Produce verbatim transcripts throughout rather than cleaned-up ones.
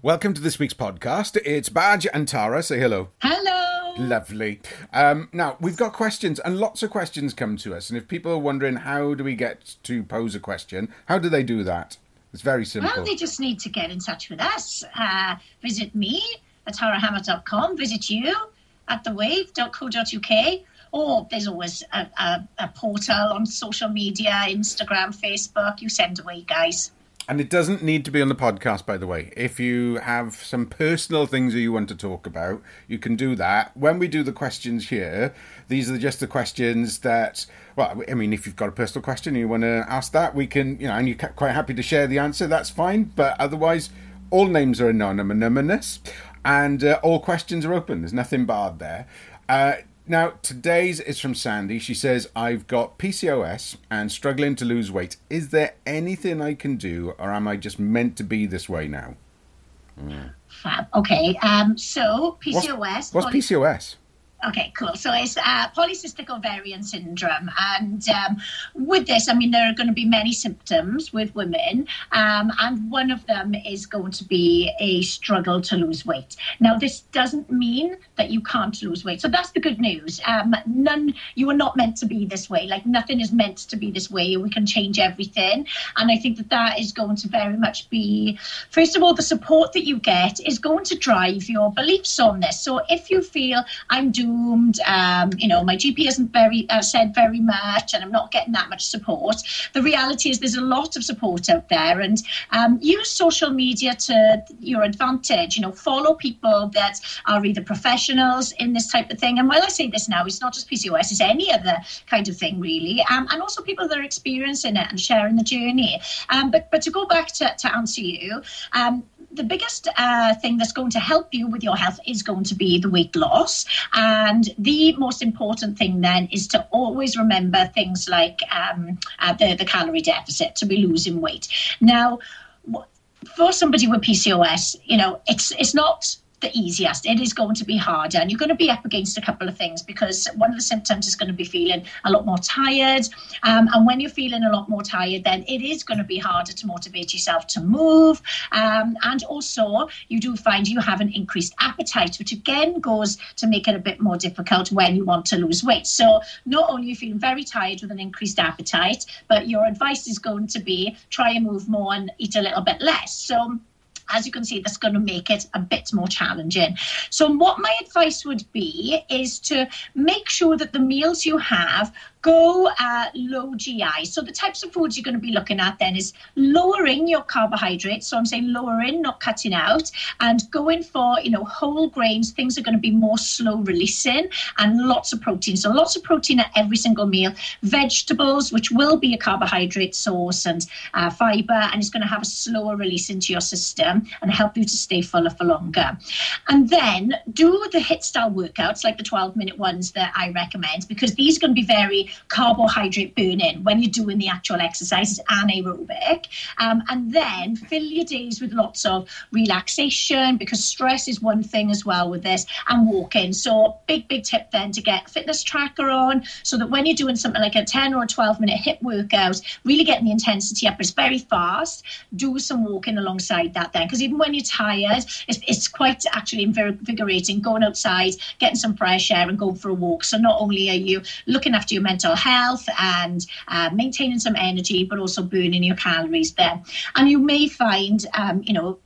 Welcome to this week's podcast. It's Badge and Tara. Say hello. Hello. Lovely. Um, now, we've got questions and lots of questions come to us. And if people are wondering how do we get to pose a question, how do they do that? It's very simple. Well, they just need to get in touch with us. Uh, visit me at tara hammer dot com. Visit you at the wave dot co dot uk. Or there's always a, a, a portal on social media, Instagram, Facebook. You send away, guys. And it doesn't need to be on the podcast, by the way. If you have some personal things that you want to talk about, you can do that. When we do the questions here, these are just the questions that, well, I mean, if you've got a personal question and you want to ask that, we can, you know, and you're quite happy to share the answer, that's fine. But otherwise, all names are anonymous and uh, all questions are open. There's nothing barred there. Uh, now, today's is from Sandy. She says, I've got P C O S and struggling to lose weight. Is there anything I can do, or am I just meant to be this way now? Mm. Fab. Okay. Um, so, P C O S. What's, what's poly- P C O S? Okay, cool. So it's uh, polycystic ovarian syndrome. And um, with this, I mean, there are going to be many symptoms with women. Um, and one of them is going to be a struggle to lose weight. Now, this doesn't mean that you can't lose weight. So that's the good news. Um, none, you are not meant to be this way. Like, nothing is meant to be this way. We can change everything. And I think that that is going to very much be, first of all, the support that you get is going to drive your beliefs on this. So if you feel I'm doing Um, you know, my G P hasn't very uh, said very much and I'm not getting that much support. The reality is there's a lot of support out there, and um, use social media to your advantage. You know, follow people that are either professionals in this type of thing. And while I say this now, it's not just P C O S, it's any other kind of thing really. Um, and also people that are experiencing it and sharing the journey. Um, but, but to go back to, to answer you, um, the biggest uh, thing that's going to help you with your health is going to be the weight loss. And the most important thing then is to always remember things like um, uh, the, the calorie deficit to be losing weight. Now, for somebody with P C O S, you know, it's it's not the easiest. It is going to be harder, and you're going to be up against a couple of things, because one of the symptoms is going to be feeling a lot more tired, um, and when you're feeling a lot more tired, then it is going to be harder to motivate yourself to move, um, and also you do find you have an increased appetite, which again goes to make it a bit more difficult when you want to lose weight. So not only are you feeling very tired with an increased appetite, but your advice is going to be try and move more and eat a little bit less. So as you can see, that's going to make it a bit more challenging. So what my advice would be is to make sure that the meals you have go uh, low G I. So the types of foods you're going to be looking at then is lowering your carbohydrates. So I'm saying lowering, not cutting out, and going for, you know, whole grains. Things are going to be more slow releasing, and lots of protein. So lots of protein at every single meal. Vegetables, which will be a carbohydrate source, and uh, fiber, and it's going to have a slower release into your system and help you to stay fuller for longer. And then do the HIIT style workouts, like the twelve minute ones that I recommend, because these are going to be very carbohydrate burning when you're doing the actual exercises, anaerobic, um, and then fill your days with lots of relaxation, because stress is one thing as well with this, and walking. So big big tip then to get a fitness tracker on, so that when you're doing something like a ten or a twelve minute HIIT workout, really getting the intensity up. It's very fast. Do some walking alongside that then, because even when you're tired, it's, it's quite actually invigorating going outside, getting some fresh air and going for a walk. So not only are you looking after your mental mental health and uh, maintaining some energy, but also burning your calories there. And you may find, um, you know,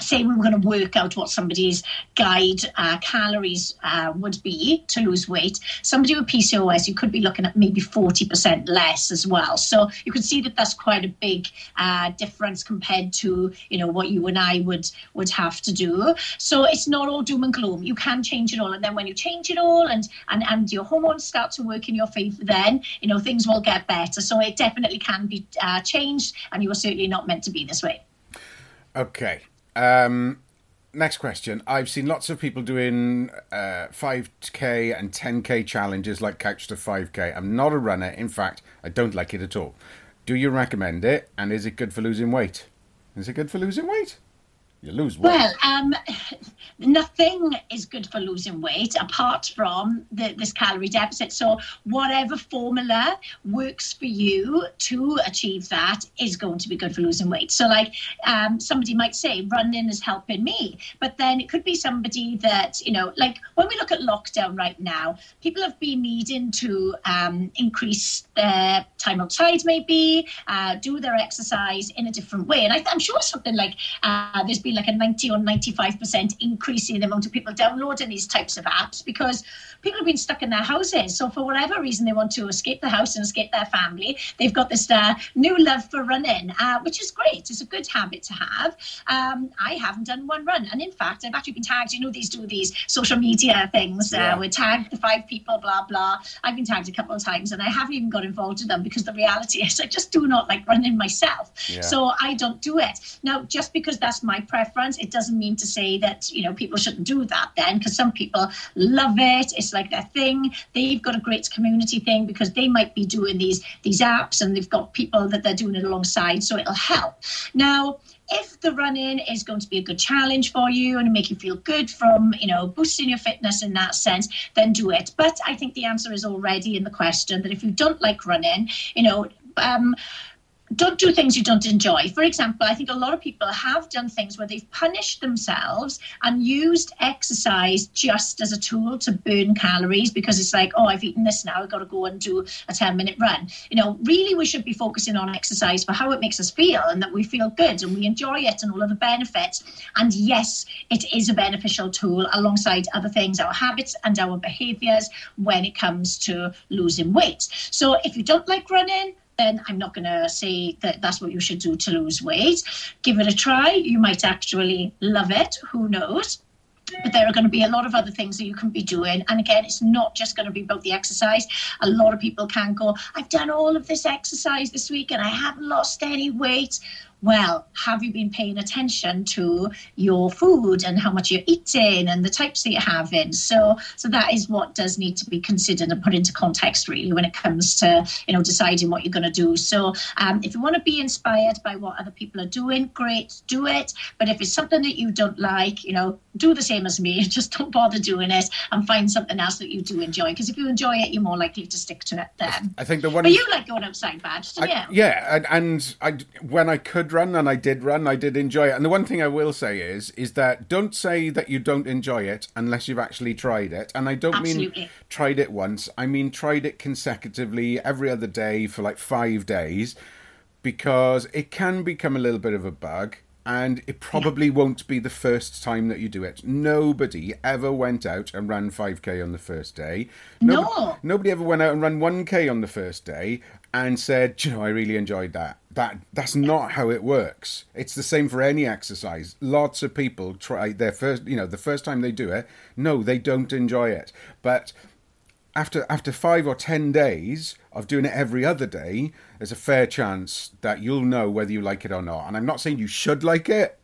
say we were going to work out what somebody's guide uh, calories uh, would be to lose weight. Somebody with P C O S, you could be looking at maybe forty percent less as well. So you can see that that's quite a big uh, difference compared to, you know, what you and I would, would have to do. So it's not all doom and gloom. You can change it all. And then when you change it all and, and, and your hormones start to work in your favour, then, you know, things will get better. So it definitely can be uh, changed, and you are certainly not meant to be this way. Okay. Um, next question. I've seen lots of people doing uh, five K and ten K challenges like Couch to five K. I'm not a runner. In fact, I don't like it at all. Do you recommend it? And is it good for losing weight? Is it good for losing weight? You lose weight. Well, um, nothing is good for losing weight apart from the, this calorie deficit. So whatever formula works for you to achieve that is going to be good for losing weight. So like um, somebody might say running is helping me, but then it could be somebody that, you know, like when we look at lockdown right now, people have been needing to um, increase their time outside maybe, uh, do their exercise in a different way. And I, I'm sure something like uh, there's been like a ninety or ninety-five percent increase in the amount of people downloading these types of apps because people have been stuck in their houses. So for whatever reason, they want to escape the house and escape their family. They've got this uh, new love for running, uh, which is great. It's a good habit to have. Um, I haven't done one run. And in fact, I've actually been tagged. You know, these do these social media things. Yeah. Uh, we're tagged the five people, blah, blah. I've been tagged a couple of times and I haven't even got involved with them because the reality is I just do not like running myself. Yeah. So I don't do it. Now, just because that's my preference, it doesn't mean to say that, you know, people shouldn't do that then, because some people love it. It's like their thing. They've got a great community thing because they might be doing these these apps and they've got people that they're doing it alongside, so it'll help. Now, if the running is going to be a good challenge for you and make you feel good from, you know, boosting your fitness in that sense, then do it. But I think the answer is already in the question that if you don't like running, you know, um don't do things you don't enjoy. For example, I think a lot of people have done things where they've punished themselves and used exercise just as a tool to burn calories because it's like, oh, I've eaten this now, I've got to go and do a ten-minute run. You know, really we should be focusing on exercise for how it makes us feel and that we feel good and we enjoy it and all of the benefits. And yes, it is a beneficial tool alongside other things, our habits and our behaviours when it comes to losing weight. So if you don't like running, then I'm not going to say that that's what you should do to lose weight. Give it a try. You might actually love it. Who knows? But there are going to be a lot of other things that you can be doing. And again, it's not just going to be about the exercise. A lot of people can go, I've done all of this exercise this week and I haven't lost any weight. Well, have you been paying attention to your food and how much you're eating and the types that you're having? So so that is what does need to be considered and put into context, really, when it comes to, you know, deciding what you're going to do. So um, if you want to be inspired by what other people are doing, great, do it. But if it's something that you don't like, you know, do the same as me. Just don't bother doing it and find something else that you do enjoy. Because if you enjoy it, you're more likely to stick to it then. I think the one... But you like going outside, Badge, don't you? Yeah, and, and I, when I could run and I did run, I did enjoy it. And the one thing I will say is is that don't say that you don't enjoy it unless you've actually tried it. And I don't Absolutely. mean tried it once. I mean tried it consecutively every other day for like five days because it can become a little bit of a bug and it probably yeah. won't be the first time that you do it. Nobody ever went out and ran five K on the first day. No. Nobody, nobody ever went out and ran one K on the first day and said, you know, I really enjoyed that. That that's not how it works. It's the same for any exercise. Lots of people try their first, you know, the first time they do it, no, they don't enjoy it. But after after five or ten days of doing it every other day, there's a fair chance that you'll know whether you like it or not. And I'm not saying you should like it,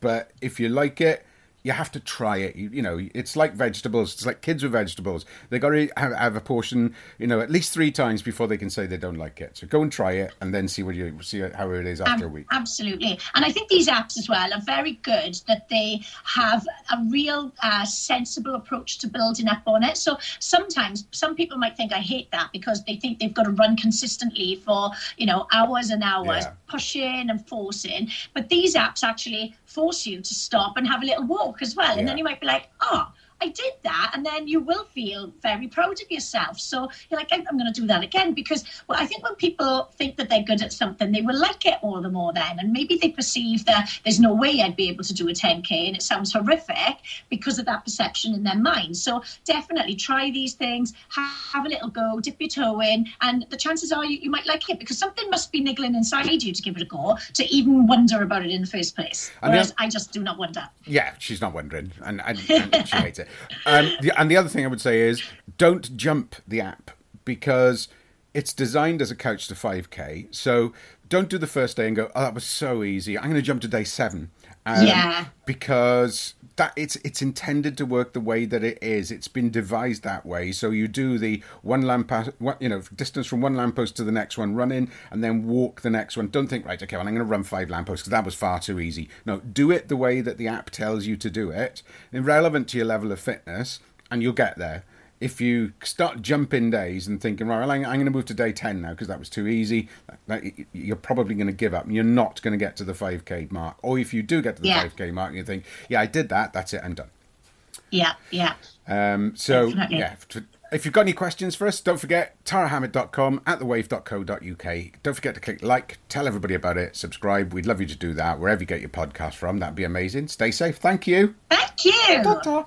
but if you like it, you have to try it. You, you know, it's like vegetables. It's like kids with vegetables. They got to have, have a portion, you know, at least three times before they can say they don't like it. So go and try it and then see what you see how it is after um, a week. Absolutely. And I think these apps as well are very good that they have a real uh, sensible approach to building up on it. So sometimes some people might think I hate that because they think they've got to run consistently for, you know, hours and hours, yeah. pushing and forcing. But these apps actually force you to stop and have a little walk as well, and yeah. then you might be like, oh, I did that, and then you will feel very proud of yourself. So you're like, I'm going to do that again, because well, I think when people think that they're good at something, they will like it all the more then, and maybe they perceive that there's no way I'd be able to do a ten K, and it sounds horrific because of that perception in their mind. So definitely try these things, have a little go, dip your toe in, and the chances are you, you might like it, because something must be niggling inside you to give it a go, to even wonder about it in the first place. And whereas I just do not wonder. Yeah, she's not wondering, and, and, and she hates it. Um, the, and the other thing I would say is don't jump the app, because it's designed as a couch to five K. So don't do the first day and go, oh, that was so easy, I'm going to jump to day seven. Um, yeah. Because that it's it's intended to work the way that it is. It's been devised that way. So you do the one lamp, you know, distance from one lamppost to the next one, run in, and then walk the next one. Don't think, right, okay, well, I'm going to run five lampposts because that was far too easy. No, do it the way that the app tells you to do it, irrelevant to your level of fitness, and you'll get there. If you start jumping days and thinking, right, well, I'm going to move to day ten now because that was too easy, you're probably going to give up and you're not going to get to the five K mark. Or if you do get to the yeah. five K mark and you think, yeah, I did that, that's it, I'm done. Yeah, yeah. Um, so, Definitely. yeah, if you've got any questions for us, don't forget, tara hammer dot com, at the wave dot co dot uk. Don't forget to click like, tell everybody about it, subscribe. We'd love you to do that wherever you get your podcast from. That'd be amazing. Stay safe. Thank you. Thank you. Ta-ta.